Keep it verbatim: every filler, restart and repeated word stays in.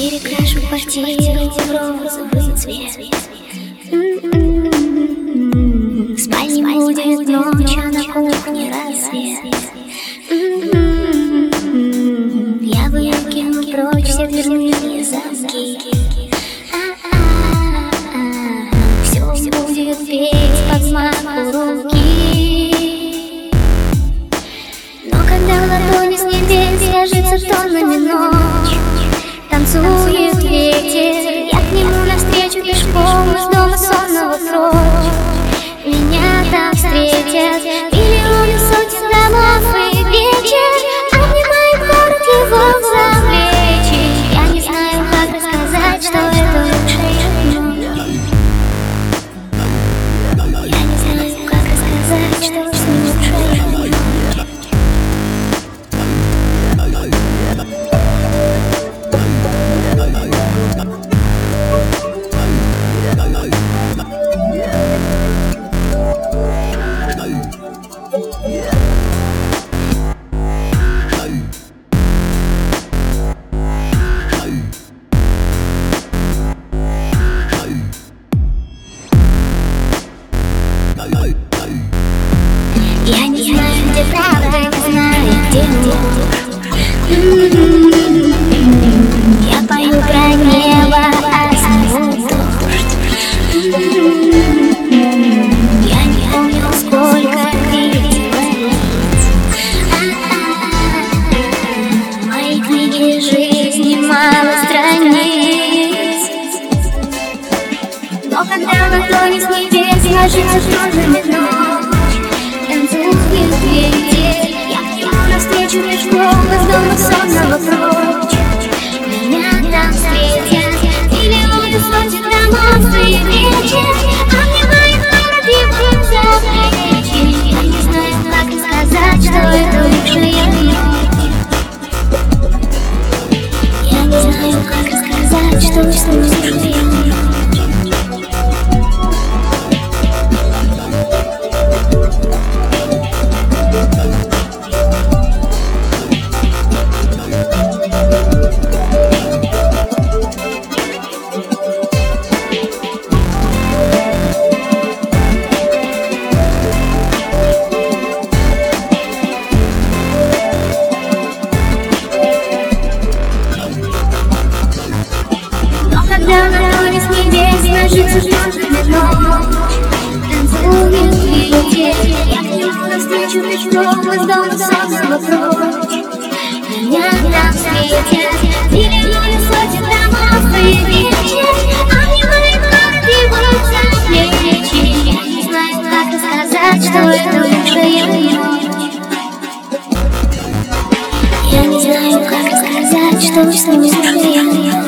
Перекрашу квартиру в розовый цвет. В спальне будет ночь, а на кухне рассвет. Я выкину прочь все дверные замки. Все будет петь под взмахом руки. Но когда в ладони с небес ложится тоннами ночь, танцует ветер, я к нему навстречу пешком из дома сонного прочь. Меня там встретят миллионы сотен домов и вечер обнимает город его за плечи. Я не знаю, как рассказать, что это лучшее вино. Я не знаю, как рассказать, что это лучшее вино. Я не знаю, где правда, не знаю, где ложь. Я пою про небо, а снова дождь. Я не помню, сколько книг болеть. В моей книге жизни мало страниц. Но когда в ладони с небес ложится трудными ног, я из дома сонного прочь. Меня там встретят миллионы сотен домов и вечер обнимает город его за плечи. Я не знаю, как сказать, что это лучшее вино. Я не знаю, как сказать, что это лучшее вино. Ложится звездами ночь, танцует ветер, я к нему навстречу пешком из дома сонного прочь. Меня там встретят миллионы сотен домов и вечер обнимает город его за плечи. Я не знаю, как рассказать, что это лучшее вино. Я не знаю, как рассказать, что это лучшее вино.